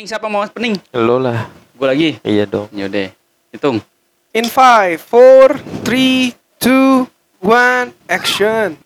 Pening siapa mau pening? Lo lah. Gue lagi? Iya dong. Yaudah, hitung. In 5, 4, 3, 2, 1, action.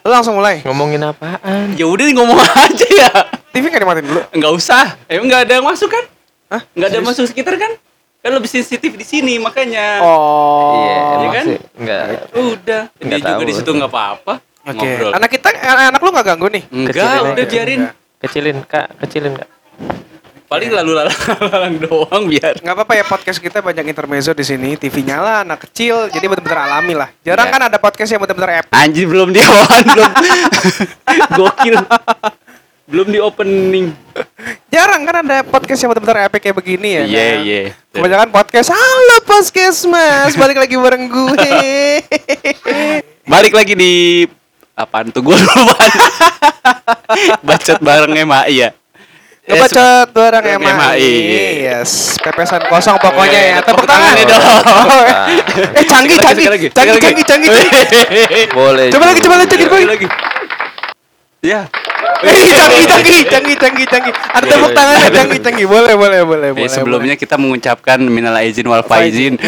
Langsung mulai. Ngomongin apaan? Ya udah ngomong aja ya. TV kan dimatiin dulu. Enggak usah. Enggak ada yang masuk kan? Hah? Enggak ada masuk sekitar kan? Kan lebih sensitif di sini makanya. Oh. Iya, ya kan? Enggak. Udah. Dia juga di situ enggak apa-apa. Oke. Okay. Anak kita anak lu enggak ganggu nih? Enggak, udah biarin. Kecilin, Kak. Paling lalu-lalang doang biar. Enggak apa-apa ya, podcast kita banyak intermezzo di sini. TV nyala, anak kecil, jadi benar-benar alami lah. Jarang ya. Kan ada podcast yang benar-benar epic. Anjir belum diawan, belum. Gokil. Belum di opening. Jarang kan ada podcast yang benar-benar epic kayak begini ya. Iya, yeah, iya. Kan? Yeah. Kebanyakan podcast, halo podcast mas, balik lagi bareng gue. Balik lagi di apaan tuh gue lupa. Bacot bareng MAI ya. Ngebacot bareng MAI. Yes, pepesan kosong pokoknya ya. Tepuk tangan nih dong. Canggih. Boleh. Coba lagi. Ya. Canggih. Ada tepuk tangannya canggih. Boleh. Sebelumnya kita mengucapkan minal aidin wal faizin.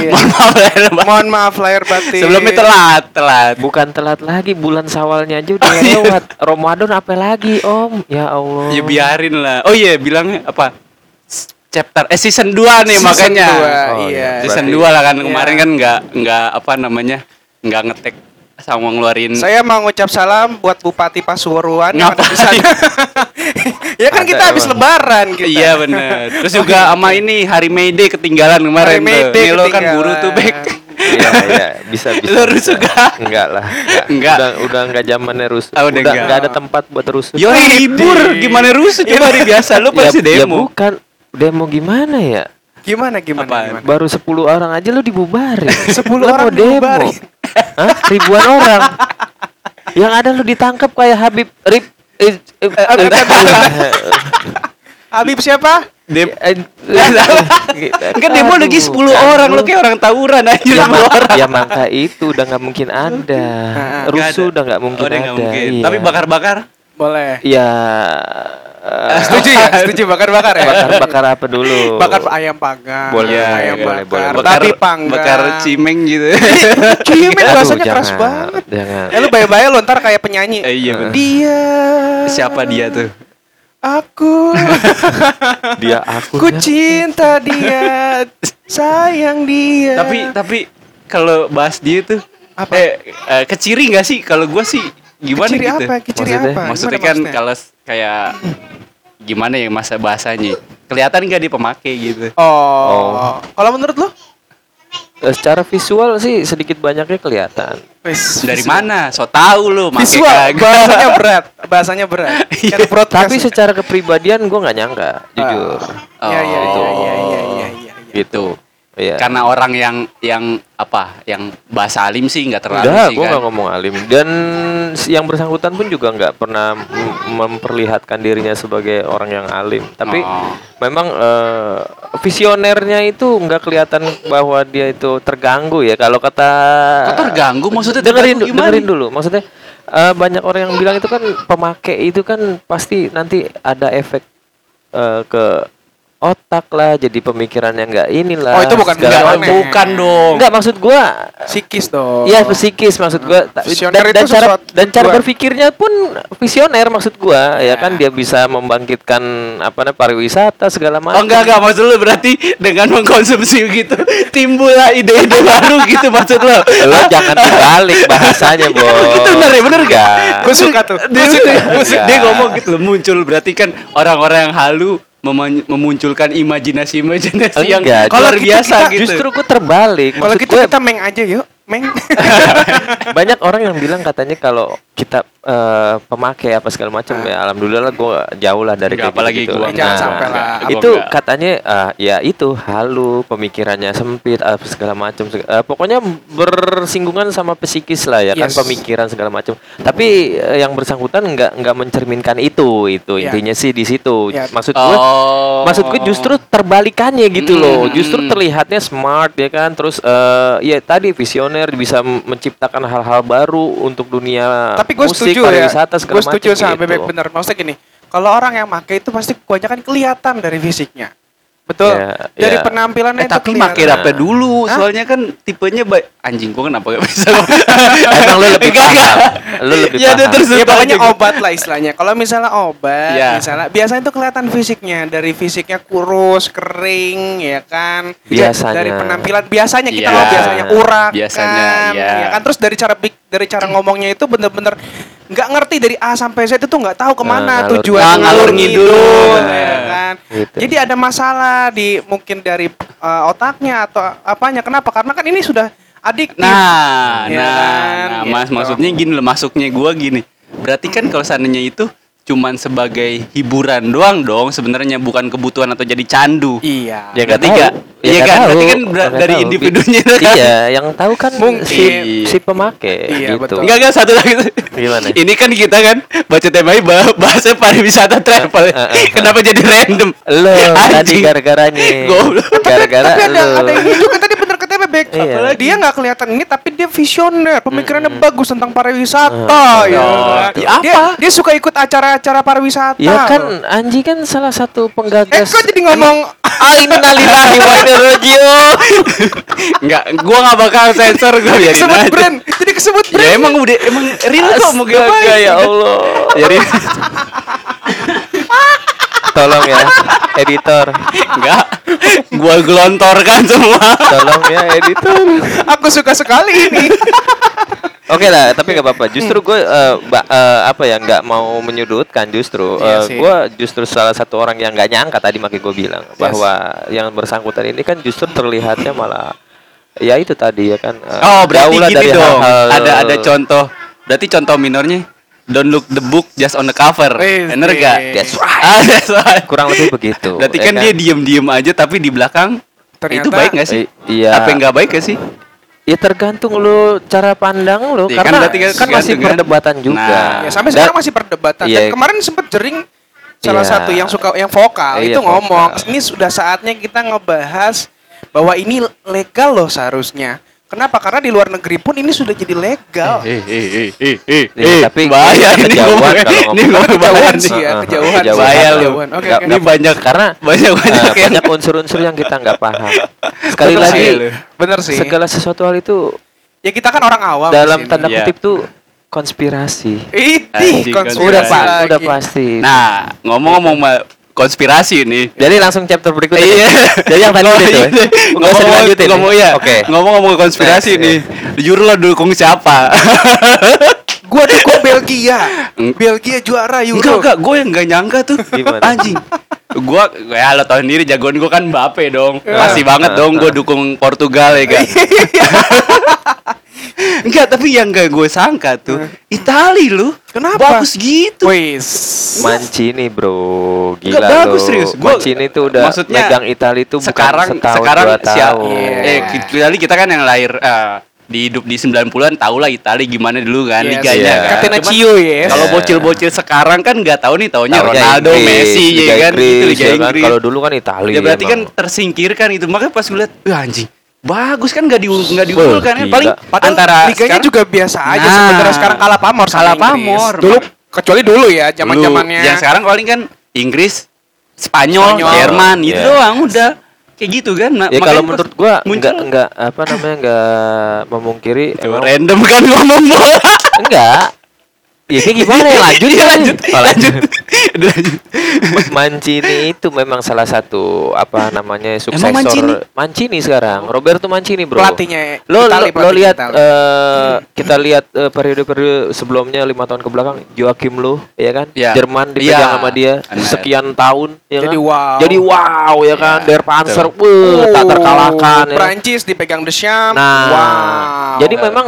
Mohon maaf lahir batin. Sebelumnya telat. Bukan telat lagi, bulan Syawalnya aja udah lewat. Ramadan apa lagi, Om? Ya Allah. Ya biarin lah. Oh iya, bilangnya apa? Season 2 nih makanya. Season 2 lah kan kemarin kan enggak apa namanya? Enggak ngetek. Sama ngeluarin. Saya mau ngucap salam buat Bupati Pasuruan yang ada di sana. Ya kan kita habis lebaran kita. Iya benar. Terus juga sama ini hari May Day ketinggalan kemarin. Melo kan buru tuh back. Iya bisa. Lo rusuh gak? Enggak lah. Udah enggak zamannya rusuh. Udah enggak ada tempat buat rusuh. Yo libur gimana rusuh coba hari biasa lu pasti demo. Ya bukan demo gimana ya? Gimana? Baru 10 orang aja lu dibubarin. 10 orang dibubarin. Hah? Ribuan orang. Yang ada lu ditangkap kayak Habib siapa? Kan demo lagi 10 orang lu kayak orang tawuran aja. Ya maka itu udah enggak mungkin ada. Rusuh udah enggak mungkin ada. Tapi bakar-bakar boleh. Ya setuju bakar-bakar ya. Bakar apa dulu? Bakar ayam panggang. Boleh, boleh. Tapi panggang. Bakar cimeng gitu. Cimeng rasanya keras banget. Jangan. Lu bayar-bayar lu ntar kayak penyanyi. Iya bener. Dia. Siapa dia tuh? Aku. Dia aku. Ku cinta dia. Sayang dia. Tapi kalau bahas dia tuh apa? Keciri enggak sih? Kalau gua sih gimana keciri gitu? Keciri apa? Maksudnya kan kalau kayak gimana ya masa bahasanya? Kelihatan enggak dia pemakai gitu. Oh. Kalau menurut lo? Secara visual sih sedikit banyaknya kelihatan. Dari mana? So tahu lo pakai kagak. Bahasanya berat. Tapi secara kepribadian gue enggak nyangka, jujur. Iya. Gitu. Yeah. Karena orang yang bahasa alim sih nggak terlalu sih kan. Gue nggak ngomong alim dan yang bersangkutan pun juga nggak pernah memperlihatkan dirinya sebagai orang yang alim. Tapi memang visionernya itu nggak kelihatan bahwa dia itu terganggu ya. Kalau kata terganggu maksudnya dengerin dulu maksudnya banyak orang yang bilang itu kan pemakai itu kan pasti nanti ada efek ke otak lah, jadi pemikiran yang enggak inilah. Oh itu bukan dong. Enggak maksud gue psikis dong. Iya psikis maksud gue. Dan cara berpikirnya pun visioner maksud gue ya kan dia bisa membangkitkan pariwisata segala macam. Oh enggak maksud lu berarti dengan mengkonsumsi gitu timbullah ide-ide baru gitu maksud lu. Lo jangan terbalik bahasanya bos. Itu bener gak? Gue suka tuh. Dia ngomong gitu muncul berarti kan orang-orang yang halu memunculkan imajinasi yang luar biasa gitu. Justru gue terbalik. Kalau gitu kita meng aja yuk. Banyak orang yang bilang katanya kalau kita pemakai apa segala macam ya alhamdulillah lah gue jauh lah dari kayak apalagi gitu. Jangan sampai lah itu katanya ya itu halu pemikirannya sempit apa segala macam pokoknya bersinggungan sama psikis lah ya kan pemikiran segala macam tapi yang bersangkutan nggak mencerminkan itu intinya sih di situ maksud gue justru terbalikannya gitu loh justru terlihatnya smart ya kan terus ya tadi visioner bisa menciptakan hal-hal baru untuk dunia tapi gue musik, setuju ya, gue setuju sama gitu. Bebek bener. Maksudnya gini, kalau orang yang pakai itu pasti kebanyakan kelihatan dari fisiknya, betul. Yeah, dari penampilannya itu kelihatan. Tapi pakai apa dulu? Hah? Soalnya kan tipenya anjing gue kenapa gak bisa? Emang lo lebih paham. Lo lebih paham. Ya pokoknya obat lah istilahnya. Kalau misalnya obat, misalnya biasanya itu kelihatan fisiknya dari fisiknya kurus, kering, ya kan. Biasanya. Dari penampilan biasanya kita lo biasanya urak. Biasanya. Ya kan. Terus dari cara ngomongnya itu bener-bener nggak ngerti dari A sampai Z itu nggak tahu kemana tujuan ngalur ngidul ya kan gitu. Jadi ada masalah di mungkin dari otaknya atau apanya kenapa karena kan ini sudah adiktif kan? Mas gitu. Maksudnya gini loh masuknya gua gini berarti kan kalau sananya itu cuman sebagai hiburan doang dong sebenarnya bukan kebutuhan atau jadi candu. Iya. Ya berarti enggak. Iya kan? Berarti kan dari individunya kan. Iya, yang tahu kan si pemakai gitu. Enggak satu lagi. Gimana? Ini kan kita kan baca temanya bahasa pariwisata travel. Kenapa jadi random? Lo tadi gara-garanya. Gara-gara ada ini juga tadi bener kata Bebek. Dia enggak kelihatan ini tapi dia visioner, pemikirannya bagus tentang pariwisata ya. Dia suka ikut acara pariwisata. Ya kan, Anji kan salah satu penggagas. Kok jadi ngomong innalillahi wa inna ilaihi raji'un. Enggak, gua enggak bakal sensor, gua biarin aja. Sebut brand. Jadi kesebut brand. Ya emang real kok mau gaya ya Allah. Jadi tolong ya editor. Enggak. Gua gelontorkan semua. Tolong ya editor. Aku suka sekali ini. Oke lah, tapi nggak apa-apa. Justru gue nggak mau menyudutkan. Justru gue justru salah satu orang yang nggak nyangka tadi makanya gue bilang bahwa yang bersangkutan ini kan justru terlihatnya malah ya itu tadi ya kan. Berarti gini dong. Ada contoh. Berarti contoh minornya. Don't look the book just on the cover. Bener gak? That's right. Kurang lebih begitu. Berarti kan dia diem-diem aja tapi di belakang ternyata, itu baik nggak sih? Iya. Apa yang nggak baik nggak sih? Ya tergantung lu cara pandang lu ya, karena kan masih perdebatan juga. Nah, ya sampai sekarang masih perdebatan. Dan kemarin sempet jering salah satu yang vokal itu ngomong, "Ini sudah saatnya kita ngebahas bahwa ini legal loh seharusnya." Kenapa? Karena di luar negeri pun ini sudah jadi legal. Tapi bahaya ini kejauhan sih ya, kejauhan. Oke. Ini banyak karena banyak unsur-unsur yang kita nggak paham. Sekali lagi, benar sih. Segala sesuatu hal itu ya kita kan orang awam. Dalam tanda kutip tuh konspirasi. Udah pasti. Nah, ngomong-ngomong konspirasi ini. Jadi langsung chapter berikutnya. Iya. Jadi yang tadi itu. Enggak usah dilanjutin. Ngomong-ngomong konspirasi ini. Jujur lo dukung siapa? Gua dukung Belgia. Belgia juara Euro. Enggak, gua yang enggak nyangga tuh. Gimana? Anjing. Gua lo tau sendiri jagoan gua kan Mbappe dong. Pasti banget dong gua dukung Portugal ya kan. Enggak, tapi yang gak gue sangka tuh Itali lu. Kenapa? Bagus gitu. Wis, Mancini bro. Gila lu. Bagus serius. Mancini tuh udah megang Itali tuh sekarang, bukan setahun 2 tahun. Itali kita kan yang lahir hidup di 90-an tahulah Itali gimana dulu kan liganya kan. Catenaccio ya. Kalau bocil-bocil sekarang kan enggak tahu nih taunya Ronaldo, Messi ya kan gitu Liga Inggris. Kalau dulu kan Itali. Ya berarti kan tersingkirkan itu. Makanya pas gue lihat, anjing. Bagus kan enggak diunggulkan kan paling antara liganya sekarang, juga biasa aja sebenarnya sekarang kalah pamor. Dulu kecuali dulu ya zaman-zamannya. Yang sekarang paling kan Inggris, Spanyol. Jerman gitu doang udah. Kayak gitu kan. Ya kalau menurut gua enggak memungkiri random kan ngomong bola. Enggak. Ya gimana ya lanjut. Mancini itu memang salah satu apa namanya suksesor. Mancini sekarang, Roberto Mancini, bro. Pelatihnya. Lo lihat kita lihat periode-periode sebelumnya 5 tahun ke belakang Joachim Löw, ya kan? Yeah. Jerman dipegang sama dia sekian tahun, ya jadi kan? Jadi wow ya kan? Der Panzer tak terkalahkan. Prancis ya. Dipegang Deschamps. Nah, wow. Jadi memang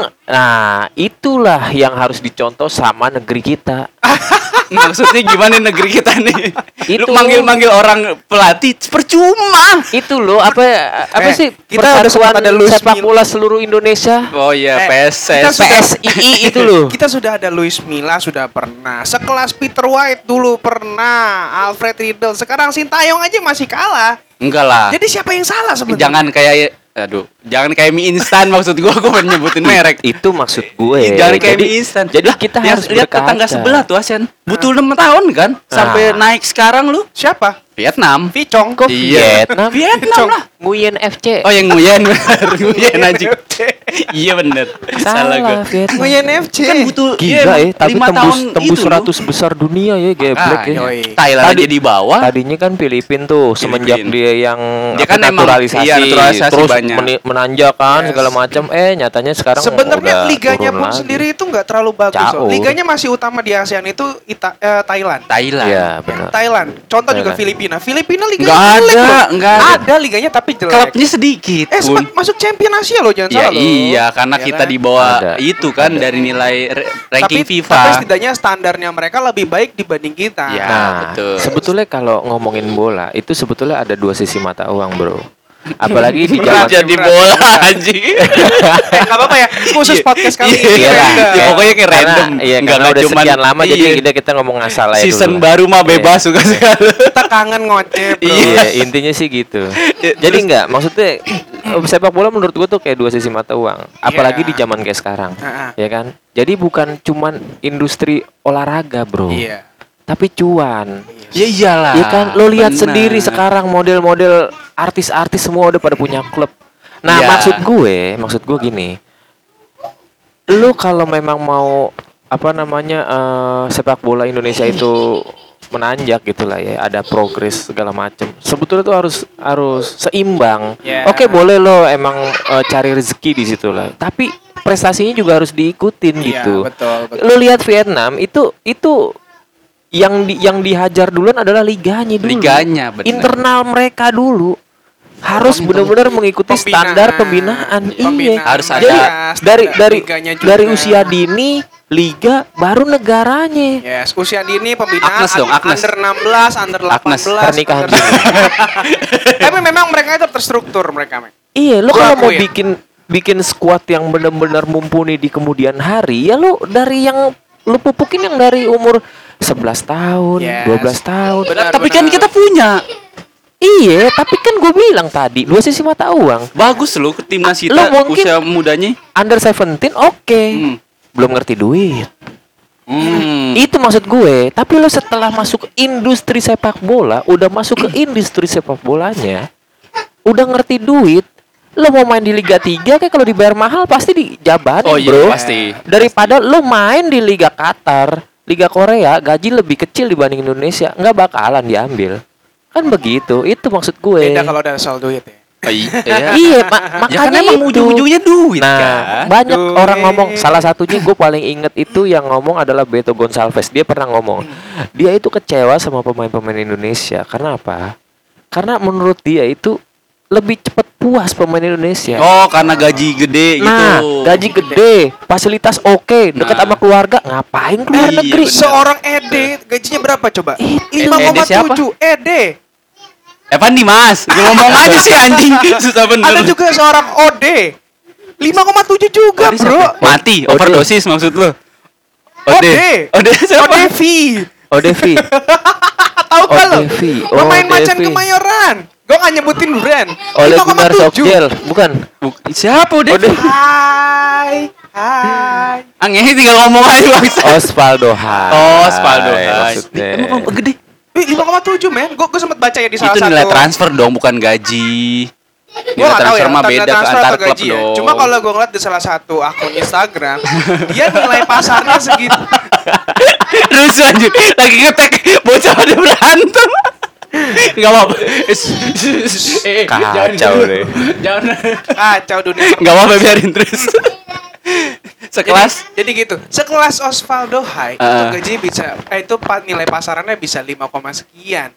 itulah yang harus dicontoh sama negeri kita. Maksudnya gimana negeri kita nih? Itu lu manggil-manggil orang pelatih percuma. Itu lo apa sih? Kita ada sepak bola seluruh Indonesia. Oh iya, PSSI itu lo. Kita sudah ada Luis Milla sudah pernah, sekelas Peter White dulu pernah, Alfred Riedel, sekarang Sintayong aja masih kalah. Enggak lah. Jadi siapa yang salah sebenarnya? Jangan kayak mie instan, maksud gue pengen nyebutin merek. Itu maksud gue. Jangan kayak mie instan. Jadi kita harus lihat tetangga sebelah tuh ASEAN. Butuh 6 tahun kan sampai naik sekarang lu. Siapa? Vietnam. Vietcong. Vietnam lah. Nguyen FC. Oh yang Nguyen. Nguyen anjing. Iya bener. Salah gue. Nguyen FC. Kan butuh gila ya, tapi tembus 100 besar dunia ya, geblek ya. Thailand aja di bawah. Tadinya kan Filipina tuh semenjak dia yang naturalisasi terus menanjak kan segala macam. Nyatanya sekarang sebenarnya liganya pun sendiri itu enggak terlalu bagus. Liganya masih utama di ASEAN itu Thailand. Iya, benar. Thailand. Contoh juga Filipina liganya enggak ada liganya tapi jelek. Klubnya sedikit. Sempat masuk Champion Asia loh, jangan salah loh. Iya, karena kita di bawah itu kan dari nilai ranking FIFA. Tapi setidaknya standarnya mereka lebih baik dibanding kita. Ya, betul. Sebetulnya kalau ngomongin bola itu sebetulnya ada dua sisi mata uang, bro. Apalagi di zaman jadi bola anjing. Enggak apa-apa ya. Khusus podcast kali ini. Pokoknya kayak random. Enggak udah sekian lama jadi kita ngomong asal aja dulu. Season baru mah bebas suka-suka. Kita kangen ngoceh, bro. Iya, intinya sih gitu. Jadi enggak, maksudnya sepak bola menurut gua tuh kayak dua sisi mata uang. Apalagi di zaman kayak sekarang. Ya kan? Jadi bukan cuman industri olahraga, bro. Iya. Tapi cuan. Ya iyalah. Ya kan lo lihat sendiri sekarang model-model artis-artis semua udah pada punya klub. Nah, maksud gue gini. Lu kalau memang mau sepak bola Indonesia itu menanjak gitulah ya, ada progres segala macam. Sebetulnya itu harus seimbang. Yeah. Oke, boleh lo emang cari rezeki di situ lah. Tapi prestasinya juga harus diikutin gitu. Yeah, betul. Lu lihat Vietnam itu yang dihajar duluan adalah liganya bener. Internal mereka dulu harus benar-benar mengikuti standar pembinaan. Iya harus ada dari usia dini liga baru negaranya. Yes, usia dini pembinaan under 16, under 18 pernikahan. Tapi memang mereka itu terstruktur mereka. Iya, lo kalau mau bikin skuad yang benar-benar mumpuni di kemudian hari ya lo dari yang lo pupukin yang dari umur 11 tahun, 12 tahun. Benar, tapi kan kita punya. Iya, tapi kan gue bilang tadi dua sisi mata uang. Bagus lo ke timnas kita usia mudanya. Under 17 oke. Hmm. Belum ngerti duit. Itu maksud gue. Tapi lo setelah masuk industri sepak bola, udah masuk ke industri sepak bolanya, udah ngerti duit. Lo mau main di Liga 3 kayak kalau dibayar mahal pasti dijabanin, bro. Pasti. Daripada lo main di Liga Qatar, Liga Korea gaji lebih kecil dibanding Indonesia, nggak bakalan diambil. Kan begitu, itu maksud gue. Beda kalau ada soal duit ya. Iya, makanya emang ujung-ujungnya duit. Nah, banyak orang ngomong, salah satunya gue paling inget itu yang ngomong adalah Beto Gonçalves. Dia pernah ngomong, dia itu kecewa sama pemain-pemain Indonesia. Karena apa? Karena menurut dia itu lebih cepat puas pemain Indonesia. Oh, karena gaji gede gitu. Gaji gede, fasilitas oke, dekat sama keluarga. Ngapain keluar negeri? Seorang Ede gajinya berapa coba? 5,7 Ede. Evan Dimas, ngomong aja sih anjing. Susah bener. Ada juga seorang Ode. 5,7 juga, bro. Mati overdosis maksud lu. Ode siapa? Odevi. Tahu kan lo? Pemain Macan Kemayoran. Gue gak nyebutin brand. Oleh Gunnar Solskjaer. Bukan. Siapa udah? Hai. Anggih tinggal ngomong aja bangsa. Osvaldo Hai. Maksudnya. Emang gede. 5,7 men. Gue sempet baca ya di salah satu. Itu nilai transfer dong, bukan gaji. Gue gak tau ya, beda transfer atau gaji ya. Cuma kalau gue ngeliat di salah satu akun Instagram, dia nilai pasarnya segitu. Rusuh anjir. Lagi ngetek bocah pada berantem. Enggak apa-apa. Kacau deh. Jangan. Kacau dunia. Enggak apa-apa, biarin terus. Sekelas jadi gitu. Sekelas Osvaldo Hai untuk gaji bisa itu nilai pasarannya bisa 5, sekian.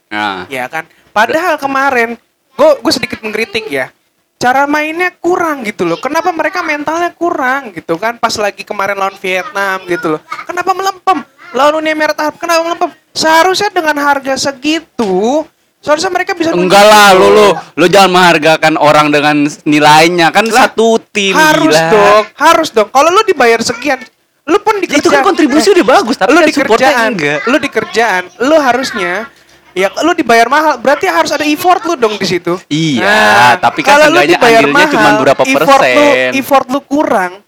Ya kan? Padahal kemarin gue sedikit mengkritik ya. Cara mainnya kurang gitu loh. Kenapa mereka mentalnya kurang gitu kan? Pas lagi kemarin lawan Vietnam gitu loh. Kenapa melempem? Lawan Uni Emirat Arab kenapa melempem? Seharusnya dengan harga segitu, seharusnya mereka bisa. Enggak lah, lo jangan menghargakan orang dengan nilainya kan lah, satu tim. Harus gila. Harus dong. Kalau lo dibayar sekian, lo pun dikerjaan. Itu kan kontribusi udah bagus, tapi lo kan dikerjaan, lo di kerjaan, lo harusnya. Ya, lu dibayar mahal, berarti harus ada effort lu dong di situ. Iya, tapi kan seenggaknya andilnya cuma berapa persen. Effort lu kurang.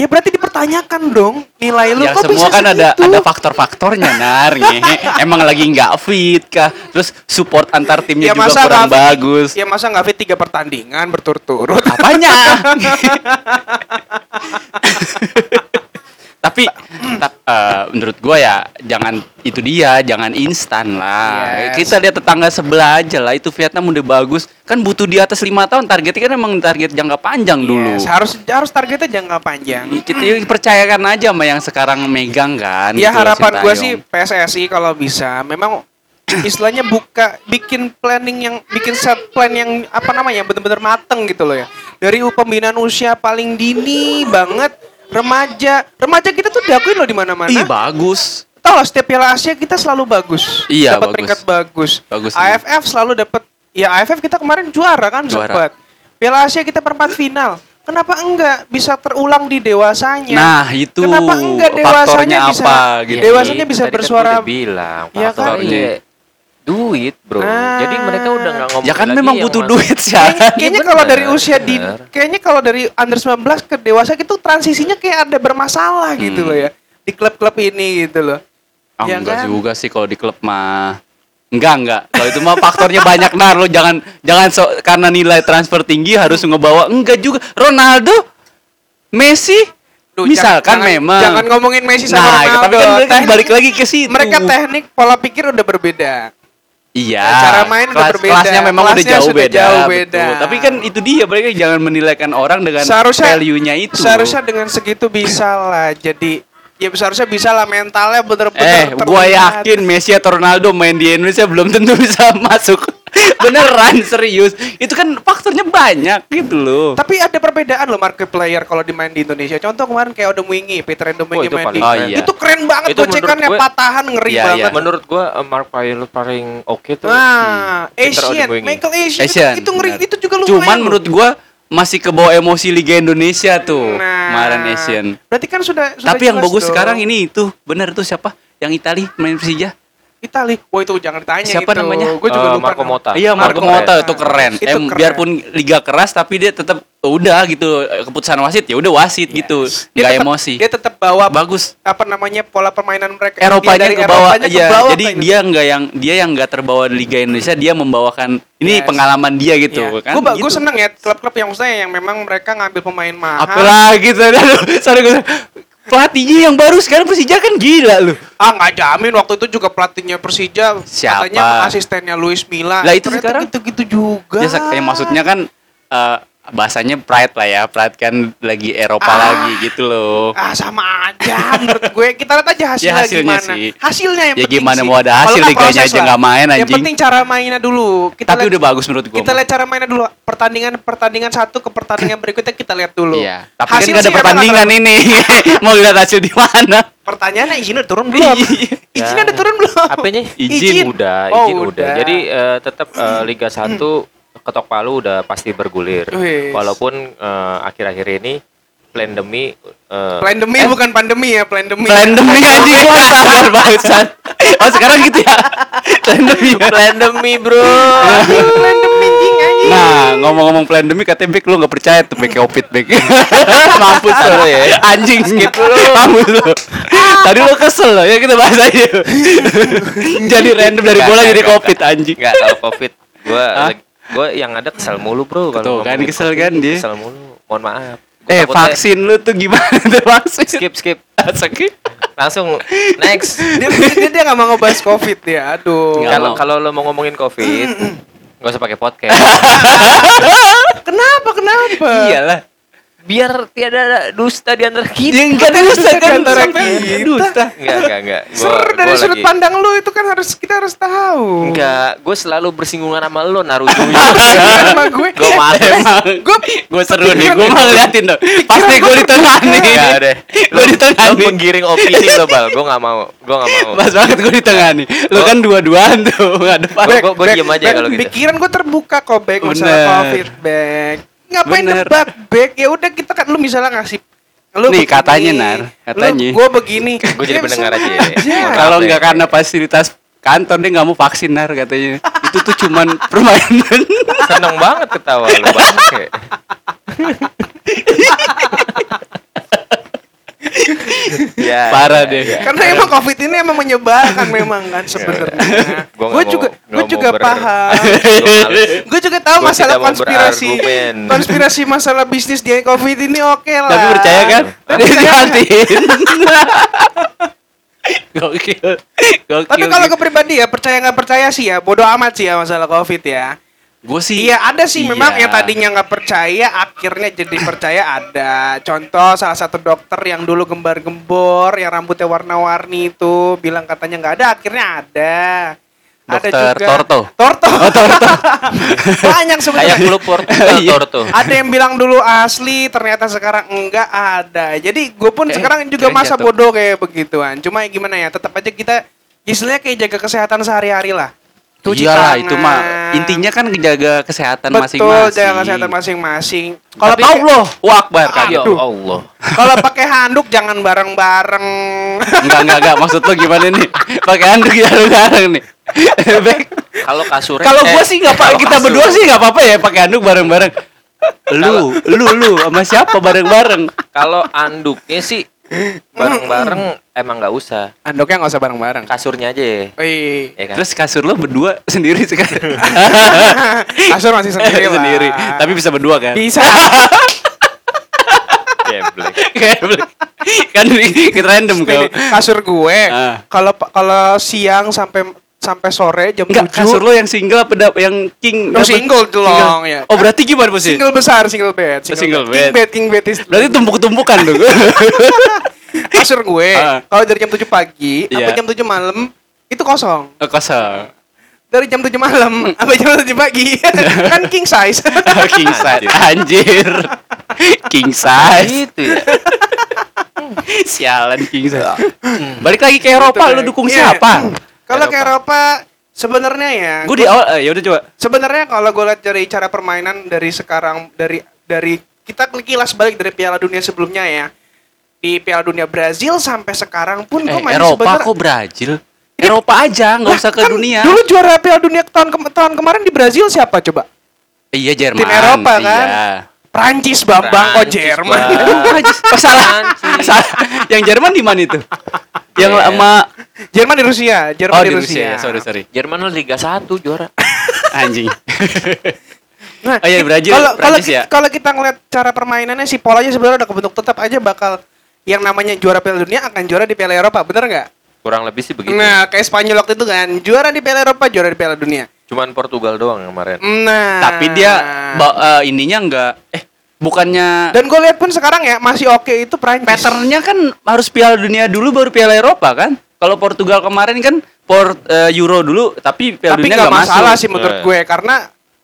Ya berarti dipertanyakan dong nilai lu ya, kok bisa segitu. Ya semua kan ada faktor-faktornya Nar. Emang lagi enggak fit kah? Terus support antar timnya ya, juga kurang bagus. Ya masa enggak fit 3 pertandingan berturut-turut. Apanya? Tapi menurut gue ya jangan itu dia, jangan instan lah. Yes. Kita lihat tetangga sebelah aja lah, itu Vietnam udah bagus. Kan butuh di atas 5 tahun targetnya kan emang target jangka panjang dulu. Yes, harus targetnya jangka panjang. Kita percayakan aja sama yang sekarang megang kan. Ya gitu, harapan gue sih PSSI kalau bisa memang istilahnya bikin set plan yang apa namanya benar-benar mateng gitu loh ya. Dari pembinaan usia paling dini banget, remaja kita tuh diakuin loh di mana-mana. Ih, bagus. Tahu lah setiap Piala Asia kita selalu bagus. Iya, dapat peringkat bagus. AFF selalu dapat. Ya AFF kita kemarin juara kan sempat. Piala Asia kita perempat final. Kenapa enggak bisa terulang di dewasanya? Nah, itu. Kenapa enggak dewasanya bisa apa, gitu. Dewasanya bisa tadi bersuara. Kan bilang, ya kan? Iya. Duit bro, jadi mereka udah nggak ngomong. Ya kan memang butuh duit sih. Kayaknya kalau dari usia kayaknya kalau dari under 19 ke dewasa itu transisinya kayak ada bermasalah gitu loh ya di klub-klub ini gitu loh. Oh, ya enggak kan? Juga sih kalau di klub mah enggak. Kalau itu mah faktornya banyak Nar, lo jangan so, karena nilai transfer tinggi harus ngebawa enggak juga Ronaldo, Messi. Misalkan memang jangan ngomongin Messi sama Ronaldo. Tapi kan mereka balik lagi ke situ. Mereka teknik pola pikir udah berbeda. Iya, cara main berbeda. Kelasnya memang udah jauh beda. Betul. Tapi kan itu dia, mereka jangan menilaikan orang dengan value-nya itu. Seharusnya dengan segitu bisa lah. Jadi ya seharusnya bisa lah mentalnya bener-bener. Gua yakin Messi atau Ronaldo main di Indonesia belum tentu bisa masuk. Beneran serius. Itu kan faktornya banyak gitu loh. Tapi ada perbedaan loh market player kalau dimain di Indonesia. Contoh kemarin kayak Peter Ndombele main di. Iya. Itu keren banget gocekannya, patahan ngeri banget. Menurut gua mark player paling oke tuh. Nah, Asian, Michael Asian. Itu ngeri, itu juga lumayan. Cuman menurut gua masih ke bawah emosi Liga Indonesia tuh. Kemarin Asian. Berarti kan sudah tapi yang bagus dong. Sekarang ini itu benar tuh siapa? Yang Italia main Persija. Itali, wah itu jangan ditanya siapa itu. Namanya? Gue juga lupa. Marco Motta. Iya Marco Motta itu keren. Keren. Biarpun liga keras tapi dia tetap udah gitu keputusan wasit ya udah wasit yes. Gitu. Gak emosi. Dia tetap bawa bagus. Apa namanya pola permainan mereka. Eropanya ke bawah. Iya. Jadi dia yang nggak terbawa di Liga Indonesia dia membawakan ini yes. Pengalaman dia gitu yeah. Kan. Gue gitu. Seneng ya klub-klub yang maksudnya yang memang mereka ngambil pemain mahal. Apalagi gitu. Sorry gue. Pelatihnya yang baru sekarang Persija kan gila lu. Ah nggak jamin waktu itu juga pelatihnya Persija. Siapa? Katanya asistennya Luis Milla. Lah itu sekarang gitu-gitu juga. Ya maksudnya kan bahasanya pride lah ya. Pride kan lagi Eropa lagi gitu loh. Ah sama aja menurut gue. Kita lihat aja hasilnya ya, gimana. Sih. Hasilnya yang ya, penting gimana sih. Mau ada hasil liganya aja nggak main anjing. Yang penting cara mainnya dulu. Tapi udah bagus menurut gue. Kita lihat cara mainnya dulu. Pertandingan satu ke pertandingan berikutnya kita lihat dulu. Iya. Tapi hasil kan ada pertandingan ini. Mau lihat hasil di mana? Pertanyaannya izinnya udah turun belum? Izinnya udah turun belum? Apanya? Izin udah. Jadi tetap Liga 1 ketok palu udah pasti bergulir. Yes. Walaupun akhir-akhir ini Plandemi bukan pandemi ya, Plandemi aja kasar banget. Oh, sekarang gitu ya. Plandemi, bro. Plandemi anjing. Nah, ngomong-ngomong Plandemi katanya Bek lu enggak percaya tuh Bek Covid Bek. Mampus lu ya. Anjing skip lu. Mampus lu. Tadi lu kesel loh. Ya kita bahas aja. Jadi random dari bola jadi Covid anjing. Enggak tahu Covid. Gua yang ada kesel mulu, bro. Kalau kan kesel dia. Kesel mulu. Mohon maaf. vaksin lu tuh gimana tuh vaksin? Skip. Langsung next. Dia nggak mau ngebahas COVID ya. Aduh. Kalau lo mau ngomongin COVID, nggak usah pakai podcast. Kenapa? Iyalah. Biar tiada dusta di antara kita. Ya, enggak ada dusta di antara kita. Dusta. Enggak. Seru dari sudut pandang lu itu kan kita harus tahu. Enggak, gue selalu bersinggungan sama lu Naruto. Sama gue. Gue males. Gue seru nih, gue mau liatin dong. Pasti gue ditengah nih. Enggak deh. Gue ditengah nih. Lu menggiring opini lo, Bal. Gue enggak mau. Mas banget gue ditengah nih. Lu kan dua-duaan tuh, enggak ada apa-apa. Gue diam aja kalau gitu. Pikiran gue terbuka kok, Bek, masalah feedback. Ngapain debat, Bek? Ya udah kita kan lu misalnya ngasih lu nih begini, katanya. Lu, gua begini. Gua jadi pendengar aja. Kalau enggak karena fasilitas kantor dia enggak mau vaksin Nar katanya. Itu tuh cuman permainan. Seneng banget ketawa lu bangke. Ya, parah deh. Ya. Karena emang COVID ini emang menyebalkan memang kan sebenarnya. Gue juga paham. Gue juga tahu masalah konspirasi masalah bisnis dia COVID ini oke lah. Tapi percaya kan? Dihatiin. Gokil. Tapi kalau gue pribadi ya percaya nggak percaya sih ya bodoh amat sih ya masalah COVID ya. Gue sih iya ada sih iya. Memang yang tadinya nggak percaya akhirnya jadi percaya ada contoh salah satu dokter yang dulu gembar-gembor yang rambutnya warna-warni itu bilang katanya nggak ada akhirnya ada. Dokter ada juga Torto. Banyak sebenarnya kayak pelupur Torto. Ada yang bilang dulu asli ternyata sekarang enggak ada. Jadi gue pun sekarang juga masa jatuh. Bodoh kayak begituan. Cuma gimana ya tetap aja kita istilahnya kayak jaga kesehatan sehari-hari lah. Iyalah itu mah intinya kan jaga kesehatan masing-masing. Betul, jaga kesehatan masing-masing. Kalau Allah, wakbar kan. Ya Allah. Kalau pakai handuk jangan bareng-bareng. Enggak. Maksud lo gimana nih? Pakai handuk jangan bareng nih. Kalau kasur. Kalau gua sih enggak apa-apa kita berdua sih enggak apa-apa ya pakai handuk bareng-bareng. Lu sama siapa bareng-bareng? Kalau handuknya sih bareng-bareng emang nggak usah. Andoknya nggak usah bareng-bareng. Kasurnya aja. Ya. Ya kan? Terus kasur lo berdua sendiri sekarang. Kasur masih sendiri. Tapi bisa berdua kan? Bisa. Geblek. Kan kita random kalau kasur gue. Kalau siang sampai sore jam 7. Kasur lo yang single apa yang king? Oh, single dong ya. Oh, berarti gimana sih? Single besar, single bed. King bed. Berarti tumpuk-tumpukan dong. Kasur gue. Kalau dari jam 7 pagi sampai jam 7 malam itu kosong. Kosong. Dari jam 7 malam sampai jam 7 pagi. Kan king size. King size. Anjir. King size itu ya. Sialan king size. Balik lagi ke Eropa lu dukung siapa? Kalau ke Eropa sebenarnya ya. Gue di awal ya udah coba. Sebenarnya kalau gue lihat dari cara permainan dari sekarang dari kita kilas balik dari Piala Dunia sebelumnya ya. Di Piala Dunia Brazil sampai sekarang pun gue masih Eropa sebenernya. Kok Brazil? Ya, Eropa aja nggak usah ke kan dunia. Dulu juara Piala Dunia tahun kemarin di Brazil siapa coba? Iya Jerman. Tim Eropa kan. Iya. Prancis Bambang kok Jerman. Salah. Yang Jerman di mana itu? Yang sama Jerman di Rusia, Rusia. Sorry. Jerman Liga 1 juara. Anjing. Nah, iya Brazil. Kalau kita ngeliat cara permainannya si polanya sebenarnya udah kebentuk tetap aja bakal yang namanya juara Piala Dunia akan juara di Piala Eropa, bener nggak? Kurang lebih sih begitu. Nah, kayak Spanyol waktu itu kan juara di Piala Eropa, juara di Piala Dunia. Cuman Portugal doang kemarin. Nah. Tapi dia ininya enggak bukannya. Dan gue lihat pun sekarang ya masih oke itu Prancis. Patternnya kan harus Piala Dunia dulu baru Piala Eropa kan? Kalau Portugal kemarin kan Euro dulu tapi Piala Dunia enggak masalah masuk. Sih menurut gue karena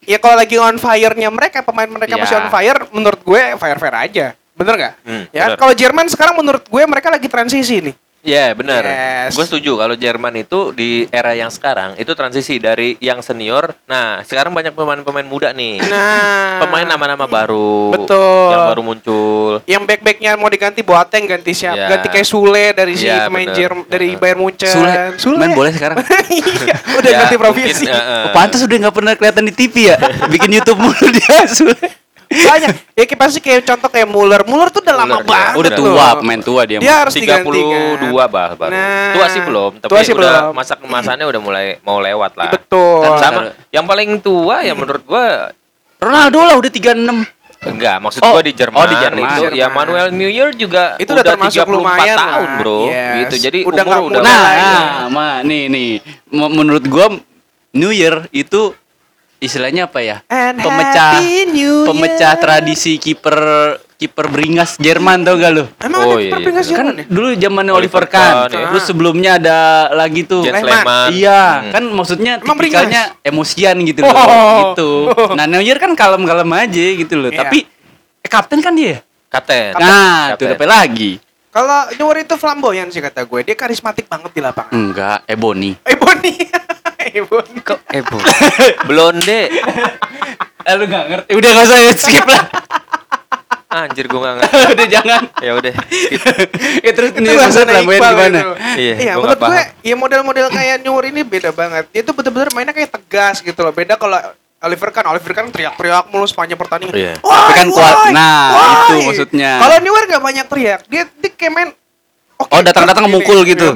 ya kalau lagi on fire-nya mereka pemain mereka masih on fire menurut gue fair aja. Bener enggak? Ya kalau Jerman sekarang menurut gue mereka lagi transisi nih. Iya benar, gue setuju kalau Jerman itu di era yang sekarang itu transisi dari yang senior. Nah sekarang banyak pemain-pemain muda nih. Nah pemain nama-nama baru. Betul. Yang baru muncul. Yang back-backnya mau diganti Boateng ganti siapa? Ya. Ganti kayak Sule dari si pemain Jerman dari Bayern Munchen. Sule main boleh sekarang. Iya. Udah ganti profesi. Pantes udah nggak pernah kelihatan di TV ya. Bikin YouTube mulu dia Sule. Banyak. Ya pasti kayak contoh kayak Muller tuh udah lama banget. Udah tua, pemain tua dia. Dia harus 32 baru. Nah, tua sih belum, tapi udah masa kemasannya udah mulai mau lewat lah. Betul. Dan sama yang paling tua ya menurut gua Ronaldo lah udah 36. Enggak, maksud gua di Jerman. Oh, di Jerman itu ya Manuel Neuer juga itu udah termasuk 34 lumayan tahun, lah. Bro. Yes. Gitu. Jadi udah umur udah. Nih. Menurut gua Neuer itu istilahnya apa ya? Pemecah tradisi kiper beringas Jerman, tau gak lu? Emang ada kiper beringas Jerman kan ya? Dulu zamannya Oliver Kahn, terus sebelumnya ada lagi tuh Jens Lehmann. Iya, kan maksudnya tipikalnya emosian gitu loh. Gitu. Nah, Neuer kan kalem-kalem aja gitu loh, tapi kapten kan dia? Kapten. Nah, itu udah lagi. Kalau Neuer itu flamboyan sih kata gue, dia karismatik banget di lapangan. Enggak, Ebony. Ebony. Kok Ebony? Blonde. Lu gak ngerti. Udah gak usah, skip lah. Anjir, gue gak ngerti. Udah jangan. Ya udah. Ya terus ini maksudnya flamboyan gimana? Iya, menurut gue ya model-model kayak Neuer ini beda banget. Dia tuh bener-bener mainnya kayak tegas gitu loh. Beda kalau Oliver Kahn teriak-teriak mulu sepanjang pertandingan. Yeah. Tapi kan kuat. Nah, itu maksudnya. Kalau Neuer gak banyak teriak. Dia kayak main datang-datang memukul gitu.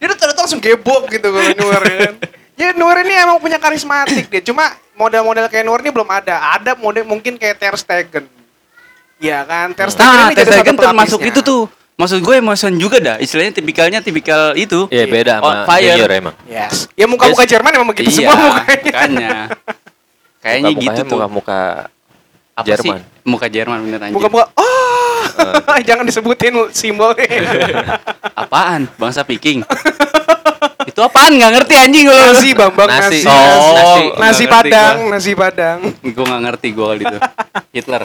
Dia datang-datang langsung gebok gitu kalau Neuer kan. Ya Neuer ini emang punya karismatik dia. Cuma model-model kayak Neuer ini belum ada. Ada model mungkin kayak Ter Stegen. Iya kan? Ter Stegen ini Ter Stegen termasuk itu tuh. Maksud gue emosion juga dah. Istilahnya tipikal itu. Iya, beda sama Neuer emang. Yes. Ya muka-muka Jerman emang begitu semua mukanya. Kayaknya gitu tuh. Muka-muka Jerman. Muka Jerman bener anjir. Muka-muka jangan disebutin simbolnya. Apaan? Bangsa Viking. Itu apaan? Gak ngerti anjing gue. Nasi padang. Gue gak ngerti gue kali itu. Hitler.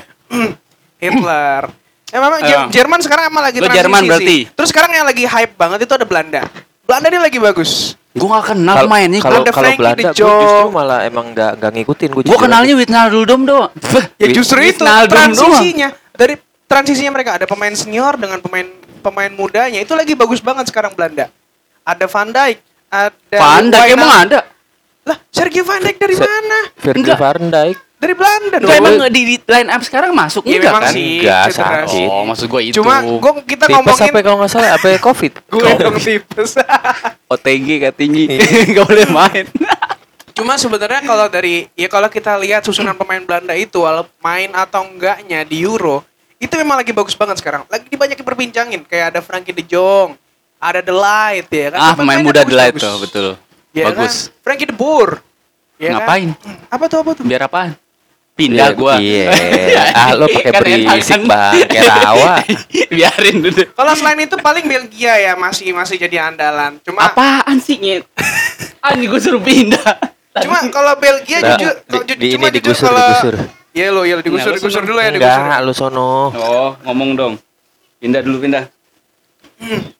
Memang Jerman sekarang emang lagi transisi. Jerman berarti. Terus sekarang yang lagi hype banget itu ada Belanda. Belanda dia lagi bagus. Gue gak kenal mainnya. Kalau Belanda gue justru malah emang gak ngikutin. Gue kenalnya Wijnaldum doang. Ya justru itu transisinya. Dari transisinya mereka ada pemain senior dengan pemain mudanya. Itu lagi bagus banget sekarang Belanda. Ada Van Dijk emang ada? Lah, Sergio Van Dijk dari mana? Sergio Van Dijk dari Belanda dong. Emang di line up sekarang masuk ya, enggak kan? Enggak sakit. Oh, maksud gue itu. Cuma kita tipes ngomongin sampai kalau enggak salah apa Covid. Gue dong tipes. OTG tinggi. Enggak boleh main. Cuma sebenarnya kalau kita lihat susunan pemain Belanda itu main atau enggaknya di Euro, itu memang lagi bagus banget sekarang. Lagi dibanyakin perbincangin kayak ada Frankie de Jong. Ada The Light ya kan? Pemain muda The Light tuh, betul. Ya bagus. Kan? Frankie de Boer. Ya ngapain? Kan? Apa tuh? Biar apaan? Pindah gua. Iya. Lo pakai berisik banget, kayak rawa. Biarin dulu. Kalau selain itu paling Belgia ya masih jadi andalan. Cuma apaan sih nyet? Anjing gua suruh pindah. Cuma kalau Belgia digusur. Iya lo digusur dulu ya digusur. Enggak, lu sono. Oh, ngomong dong. Pindah dulu.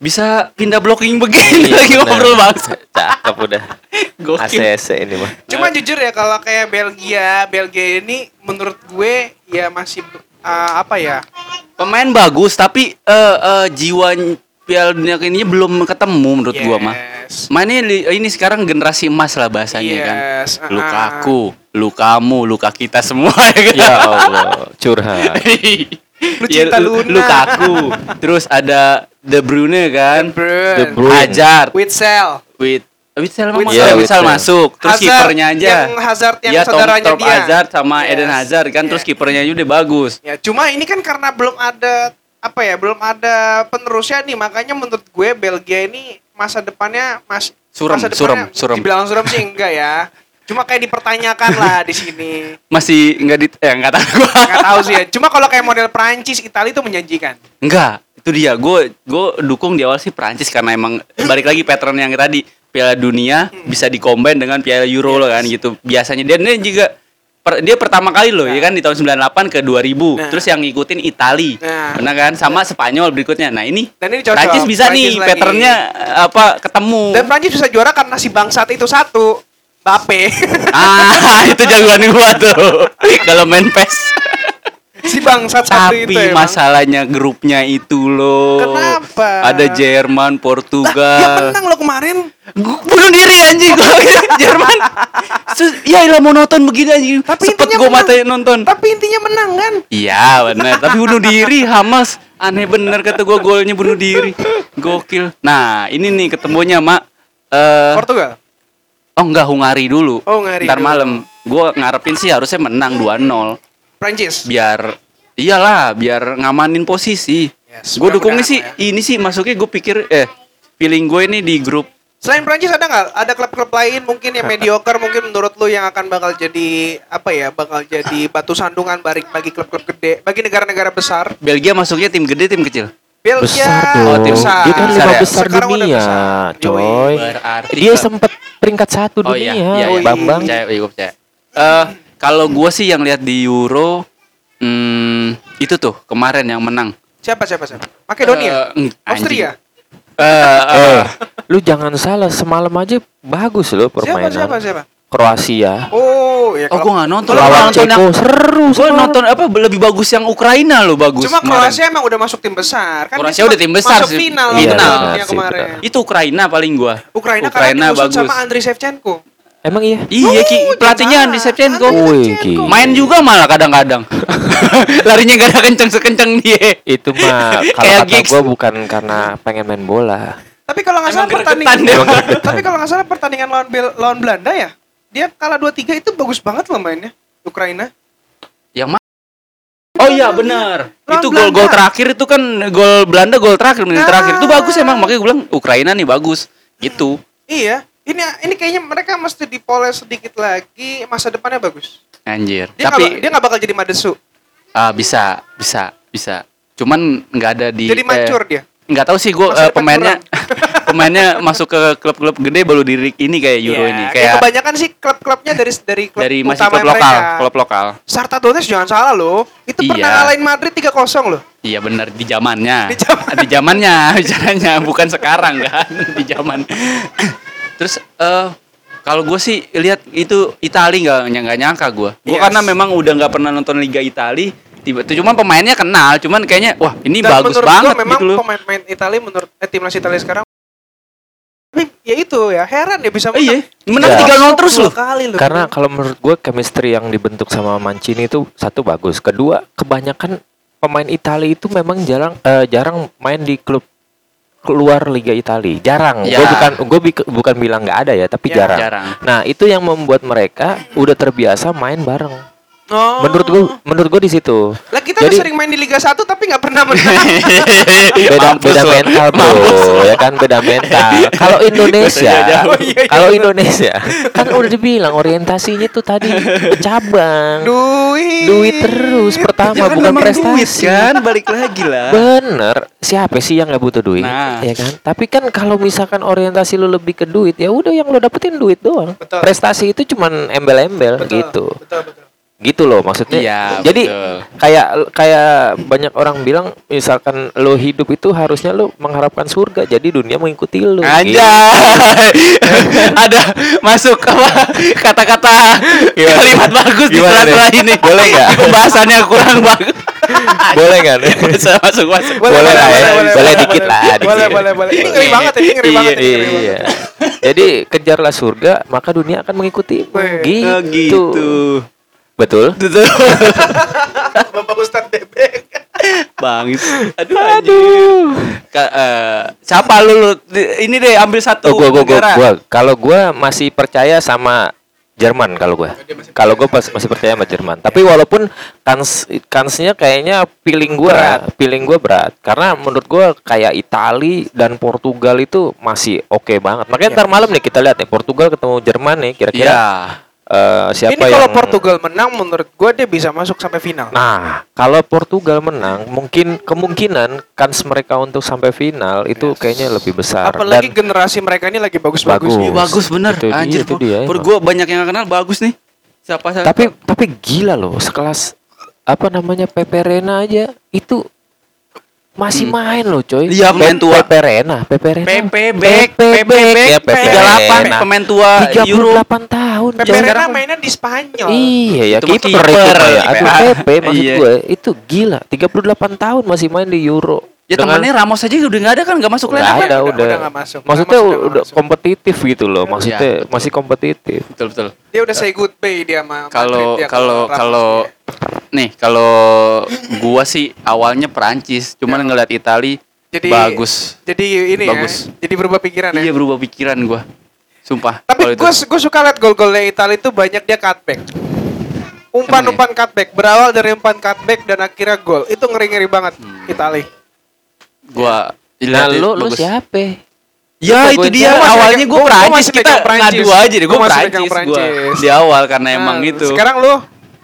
Bisa pindah blocking begini lagi ngobrol bangsa. Cakep udah. ACC ini mah. Cuma jujur ya kalau kayak Belgia ini menurut gue ya masih pemain bagus tapi jiwa Piala Dunia ini belum ketemu menurut gue mah. Mainnya ini sekarang generasi emas lah bahasanya kan. Lukaku, Lukamu, Luka kita semua ya kan. Ya Allah, curhat. Lukaku. Terus ada De Bruyne kan, Hazard, Witsel masuk, terus kipernya aja, yang saudaranya Tom Hazard sama Eden Hazard kan, terus kipernya aja udah bagus. Ya cuma ini kan karena belum ada penerusnya nih, makanya menurut gue Belgia ini masa depannya suram. Dibilang suram sih enggak ya. Cuma kayak dipertanyakan lah di sini. Masih enggak tahu sih ya. Cuma kalau kayak model Prancis, Italia itu menjanjikan. Enggak, itu dia. Gue dukung di awal sih Prancis karena emang balik lagi pattern yang tadi Piala Dunia bisa dikombin dengan Piala Euro loh kan gitu. Biasanya dia juga dia pertama kali loh ya kan di tahun 98 ke 2000. Terus yang ngikutin Italia. Benar kan? Sama Spanyol berikutnya. Nah, ini Prancis bisa Prancis nih patternnya ketemu. Dan Prancis bisa juara karena si bangsat itu satu. Bape. Itu jagoan gua tuh. Kalau main PES. Si bangsat satu itu. Tapi masalahnya grupnya itu loh. Kenapa? Ada Jerman, Portugal. Dia menang loh kemarin. Bunuh diri anjing gua Jerman. Ya ilah monoton begini anjing. Sempet gua matain nonton. Tapi intinya menang kan? Iya benar. Tapi bunuh diri Hamas. Aneh bener kata gua golnya bunuh diri. Gokil. Nah ini nih ketemunya mak. Portugal? Oh enggak, Hungari dulu. Ntar malam. Gue ngarepin sih harusnya menang 2-0. Prancis. Biar iyalah, biar ngamanin posisi. Yes, gue dukungnya sih ya. Ini sih masuknya gue pikir feeling gue ini di grup. Selain Prancis ada nggak? Ada klub-klub lain mungkin yang mediocre mungkin menurut lu yang akan bakal jadi apa ya? Bakal jadi batu sandungan bagi klub-klub gede, bagi negara-negara besar. Belgia masuknya tim gede, tim kecil. Belgia besar, oh, tim besar. Dia kan 5 besar dunia, coy. Dia sempat peringkat 1 dunia. Iya. Bambang. Percaya. Kalau gue sih yang lihat di Euro, itu tuh kemarin yang menang. Siapa? Makedonia, Austria. Lu jangan salah, semalam aja bagus loh permainan. Siapa? Kroasia. Oh, ya. Gue nggak nonton. Lawan Ceko seru. Gue nonton apa? Lebih bagus yang Ukraina loh, bagus. Cuma kemarin. Kroasia emang udah masuk tim besar. Kan Kroasia udah tim besar masuk final. Iya, benar, kemarin. Itu Ukraina paling gue. Ukraina bagus. Sama Andriy Shevchenko. Emang iya? Iya, pelatihnya Andriy Shevchenko. Main juga malah kadang-kadang. Larinya gak ada kenceng-sekenceng dia. Itu mah kalau kata gue bukan karena pengen main bola. Tapi kalau nggak salah pertandingan lawan Belanda ya, dia kalah 2-3 itu bagus banget loh mainnya Ukraina. Yang mana? Oh iya benar. Itu gol-gol terakhir itu kan gol Belanda, gol terakhir menit terakhir itu bagus emang, makanya gue bilang Ukraina nih bagus gitu. Iya. Ini kayaknya mereka mesti dipoles sedikit lagi, masa depannya bagus. Anjir. Dia nggak bakal jadi Madesu. Bisa. Cuman nggak ada di. Jadi mancur dia. Nggak tahu sih gue pemainnya masuk ke klub-klub gede baru diri ini kayak Euro ini. Kayak ya, kebanyakan sih klub-klubnya dari klub dari masih klub lokal, Shakhtar Donetsk jangan salah loh. Itu pernah ngalahin Madrid 3-0 loh. Iya benar di zamannya. Di zamannya bicaranya bukan sekarang kan, di zaman. Terus kalau gue sih lihat itu Itali nggak nyangka gue. Gue karena memang udah nggak pernah nonton Liga Itali. Cuman pemainnya kenal, cuman kayaknya wah ini dan bagus banget gitu loh. Pemain-pemain Italia menurut timnas Italia sekarang, tapi ya itu ya heran ya bisa menang 3-0 terus loh. Karena kalau menurut gue chemistry yang dibentuk sama Mancini itu satu bagus, kedua kebanyakan pemain Italia itu memang jarang main di klub keluar Liga Italia, jarang. Ya. Gue bukan bilang nggak ada ya, tapi jarang. Nah itu yang membuat mereka udah terbiasa main bareng. Oh. Menurut gue di situ. Lah kita jadi, sering main di Liga 1 tapi nggak pernah menang. beda mental bro, ya kan beda mental. Kalau Indonesia, kan udah dibilang orientasinya tuh tadi cabang. Duit terus pertama bukan prestasi. Duit, kan balik lagi lah. Bener, siapa sih yang nggak butuh duit? Nah. Ya kan. Tapi kan kalau misalkan orientasi lu lebih ke duit, ya udah yang lu dapetin duit doang. Betul. Prestasi itu cuman embel-embel gitu. Betul. Gitu loh maksudnya. Iya, jadi betul. kayak banyak orang bilang misalkan lo hidup itu harusnya lo mengharapkan surga, jadi dunia mengikuti lo. Anjay. Ada masuk apa kata-kata kalimat bagus di sela-sela ini. Boleh enggak? Pembahasannya kurang bagus. Boleh enggak? Masuk. Boleh dikit lah. Boleh. Ini ngeri banget, Iya. Jadi kejarlah surga, maka dunia akan mengikuti. Gitu. Betul. Bapak Ustadz Bebek. Bang. Aduh. Siapa lu? Ini deh ambil satu. Gua. Kalau gua masih percaya sama Jerman masih percaya sama Jerman. Tapi walaupun kansnya kayaknya feeling gua berat. Karena menurut gua kayak Itali dan Portugal itu masih oke banget. Makanya ntar malam nih kita lihat nih Portugal ketemu Jerman nih kira-kira. Yeah. Ini kalau Portugal menang menurut gue dia bisa masuk sampai final. Nah, kalau Portugal menang mungkin kemungkinan kans mereka untuk sampai final itu kayaknya lebih besar. Apalagi dan generasi mereka ini lagi bagus-bagus. Bagus bener. Anjir, gue banyak yang kenal bagus nih. Siapa? Tapi gila loh, sekelas apa namanya Pepe Reina aja itu masih main loh coy. Iya, pemain tua. Pepe Reina. Pepe Bek 38 pemain tua Euro 38 tahun. Pepe Reina mainnya di Spanyol. Iya ya, kiper ya. Aduh Pepe maksud gue itu gila. 38 tahun masih main di Euro. Ya temannya Ramos aja udah enggak ada kan, enggak masuk lagi. Udah enggak masuk. Maksudnya udah kompetitif gitu loh. Maksudnya masih kompetitif. Betul. Dia udah say goodbye dia sama Madrid ya. Kalau nih kalau gua sih awalnya Perancis, cuman ngeliat Itali jadi bagus. Jadi ini bagus. Ya. Jadi berubah pikiran ya. Iya, berubah pikiran gua. Sumpah. Tapi gua suka liat gol-golnya Itali itu banyak dia cutback. Umpan-umpan cutback, berawal dari umpan cutback dan akhirnya gol. Itu ngeri-ngeri banget Itali. Gua nah, lu siapa? Ya itu dia mas. Awalnya gue Prancis, kita ngadu aja deh. Gue Prancis di awal karena emang gitu. Sekarang lu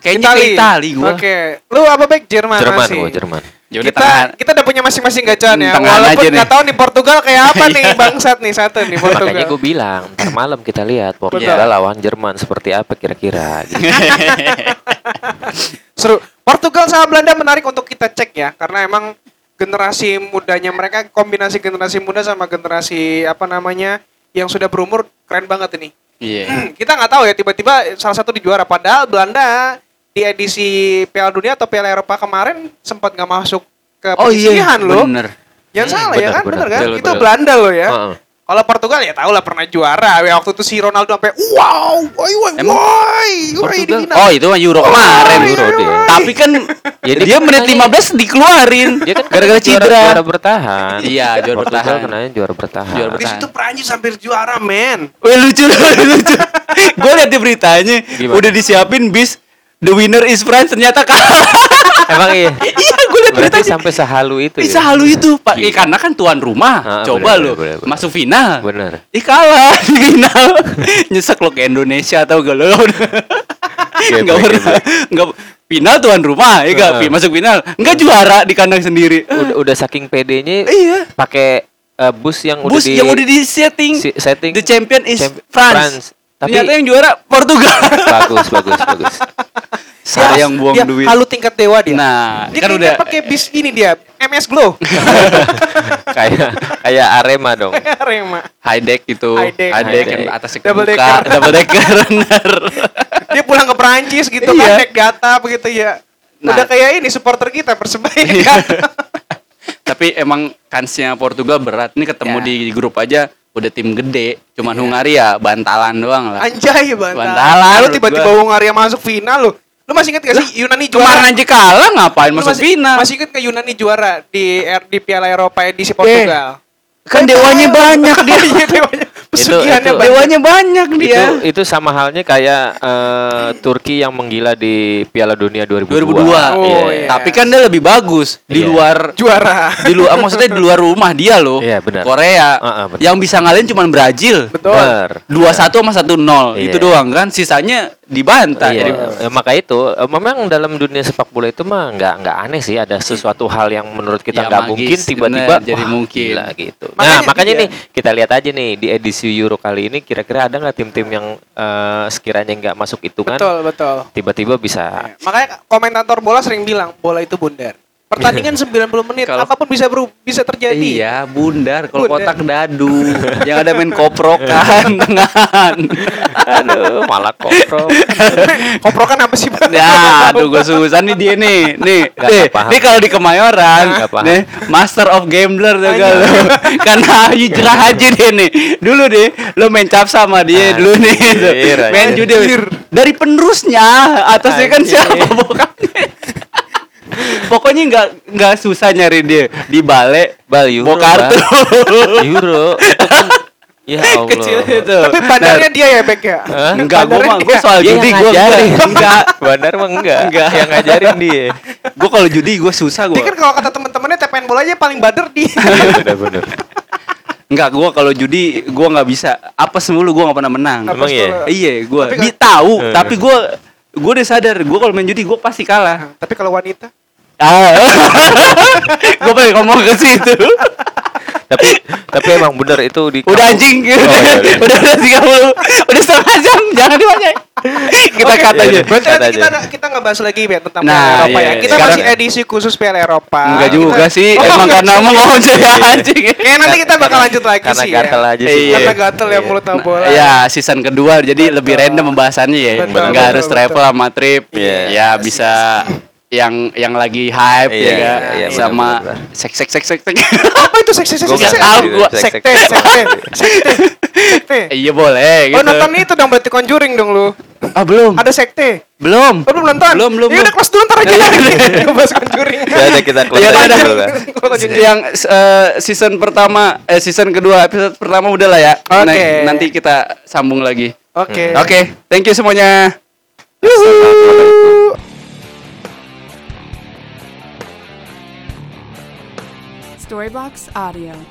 kayaknya ke Itali gue. Oke, lu apa back Jerman sih? Jerman. Kita udah punya masing-masing gacaan ya. Walaupun nggak tahu nih Portugal kayak apa nih, bangsat nih satu nih Portugal. Makanya gue bilang ntar malam kita lihat Portugal lawan Jerman seperti apa kira-kira. Seru. Portugal sama Belanda menarik untuk kita cek ya, karena emang generasi mudanya mereka, kombinasi generasi muda sama generasi apa namanya yang sudah berumur, keren banget ini. Yeah. Kita nggak tahu ya tiba-tiba salah satu di juara, padahal Belanda di edisi Piala Dunia atau Piala Eropa kemarin sempat nggak masuk ke persisihan loh. Yang salah bener, ya kan, bener kan? Betul, itu betul. Belanda loh ya. Kalau Portugal ya tau lah pernah juara. Waktu itu si Ronaldo sampai Portugal. Oh itu Euro kemarin. Tapi kan dia menit 15 dikeluarin. Dia kan gara-gara cedera. Juara bertahan. Iya, juara bertahan. Kenanya juara bertahan. Di situ Prancis hampir juara, men. Lucu. Gue liat di beritanya. Gimana? Udah disiapin bis. The winner is France, ternyata kalah. Emang iya. Iya, gue lihat beritanya sampai sehalu itu. Ya? Sehalu itu, Pak. Gitu. Karena kan tuan rumah. Coba lo masuk final. Benar. Kalah di final. Nyesek lo ke Indonesia atau gak lo. Enggak final tuan rumah, ya enggak masuk final. Enggak juara di kandang sendiri. Udah saking PD-nya. Iya. Pakai bus yang udah di setting. The champion is France. Tapi ternyata yang juara Portugal. Bagus. Saya yang buang duit. Halu tingkat dewa dia. Nah, dia kan udah pakai bis ini dia, MS Glow. kayak Arema dong. High deck itu. High deck. Atas double decker. Dia pulang ke Perancis gitu, high deck gata begitu ya. Nah. Udah kayak ini supporter kita Persebaya. Tapi emang kansnya Portugal berat. Ini ketemu di grup aja. Udah tim gede, cuman Hungaria bantalan doang lah. Anjay bantalan. Lalu tiba-tiba Hungaria masuk final lo. Lu masih ingat gak sih Yunani juara? Kemarin aja kalah ngapain masuk final? Masih ingat gak Yunani juara di Piala Eropa edisi Portugal? Kan dewanya banyak dia. Pesugihannya dewanya banyak dia. Itu sama halnya kayak Turki yang menggila di Piala Dunia 2002. Tapi kan dia lebih bagus di luar juara. Maksudnya di luar rumah dia loh. Iya, benar. Korea. Benar. Yang bisa ngalahin cuma Brazil. Betul. 2-1 sama 1-0. Itu doang kan, sisanya dibantai. Ya, maka itu memang dalam dunia sepak bola itu mah nggak aneh sih, ada sesuatu hal yang menurut kita nggak mungkin tiba-tiba jadi mungkin lah gitu. Makanya nih kita lihat aja nih di edisi Euro kali ini kira-kira ada nggak tim-tim yang sekiranya nggak masuk itu kan? Betul. Tiba-tiba bisa. Makanya komentator bola sering bilang bola itu bundar. Pertandingan 90 menit apapun bisa terjadi. Iya, bundar kalau kotak dadu. Yang ada main koprokan tengahan. Aduh, malah koprok. Koprokan apa sih, Bang? Ya, aduh gue susah nih dia nih. Nih kalau di Kemayoran, nih master of gambler tuh kalau. Karena hijrah aja dia nih. Dulu deh lo main cap sama dia dulu nih. Main judi. Dari penerusnya atasnya kan siapa bokapnya? Pokoknya nggak susah nyari dia di Balai Bokartu Euro. Ya Allah. Kecil itu. Tapi bandarnya dia ya back ya. Enggak, gue soal judi gue enggak. Bandar mah enggak. Yang ngajarin dia. Gue kalau judi gue susah gue. Dia kan kalau kata temen-temennya tepen bolanya paling bader dia. Bener. Enggak, gue kalau judi gue nggak bisa. Apa semulu gue nggak pernah menang. Emang ya. Iya gue. Tahu. Tapi gue udah sadar gue kalau main judi gue pasti kalah. Tapi kalau wanita. Gue pengen ngomong ke situ. Tapi emang bener itu di udah anjing gitu. Udah 30. Udah setengah jam, jangan dibanyak. Kita katanya. Kita ngebahas lagi ya tentang Eropa ya. Kita masih edisi khusus Piala Eropa. Enggak juga sih. Emang karena mau ngomong anjing. Nanti kita bakal lanjut lagi sih. Karena gatel ya mulut bola. Ya, season kedua jadi lebih random pembahasannya ya. Enggak harus travel sama trip. Ya bisa yang lagi hype ya sama seks. Apa itu seks? Gua sekte. Iya boleh gitu. Oh nonton itu dong berarti Conjuring dong lu. Ah belum. Ada sekte? Belum. Belum nonton. Belum. Ya udah kelas 2 ntar aja bahas Conjuring. Ya udah kita kelas. Yang season pertama season kedua episode pertama udah lah ya. Nanti kita sambung lagi. Oke. Thank you semuanya. Yuhu. Storybox Audio.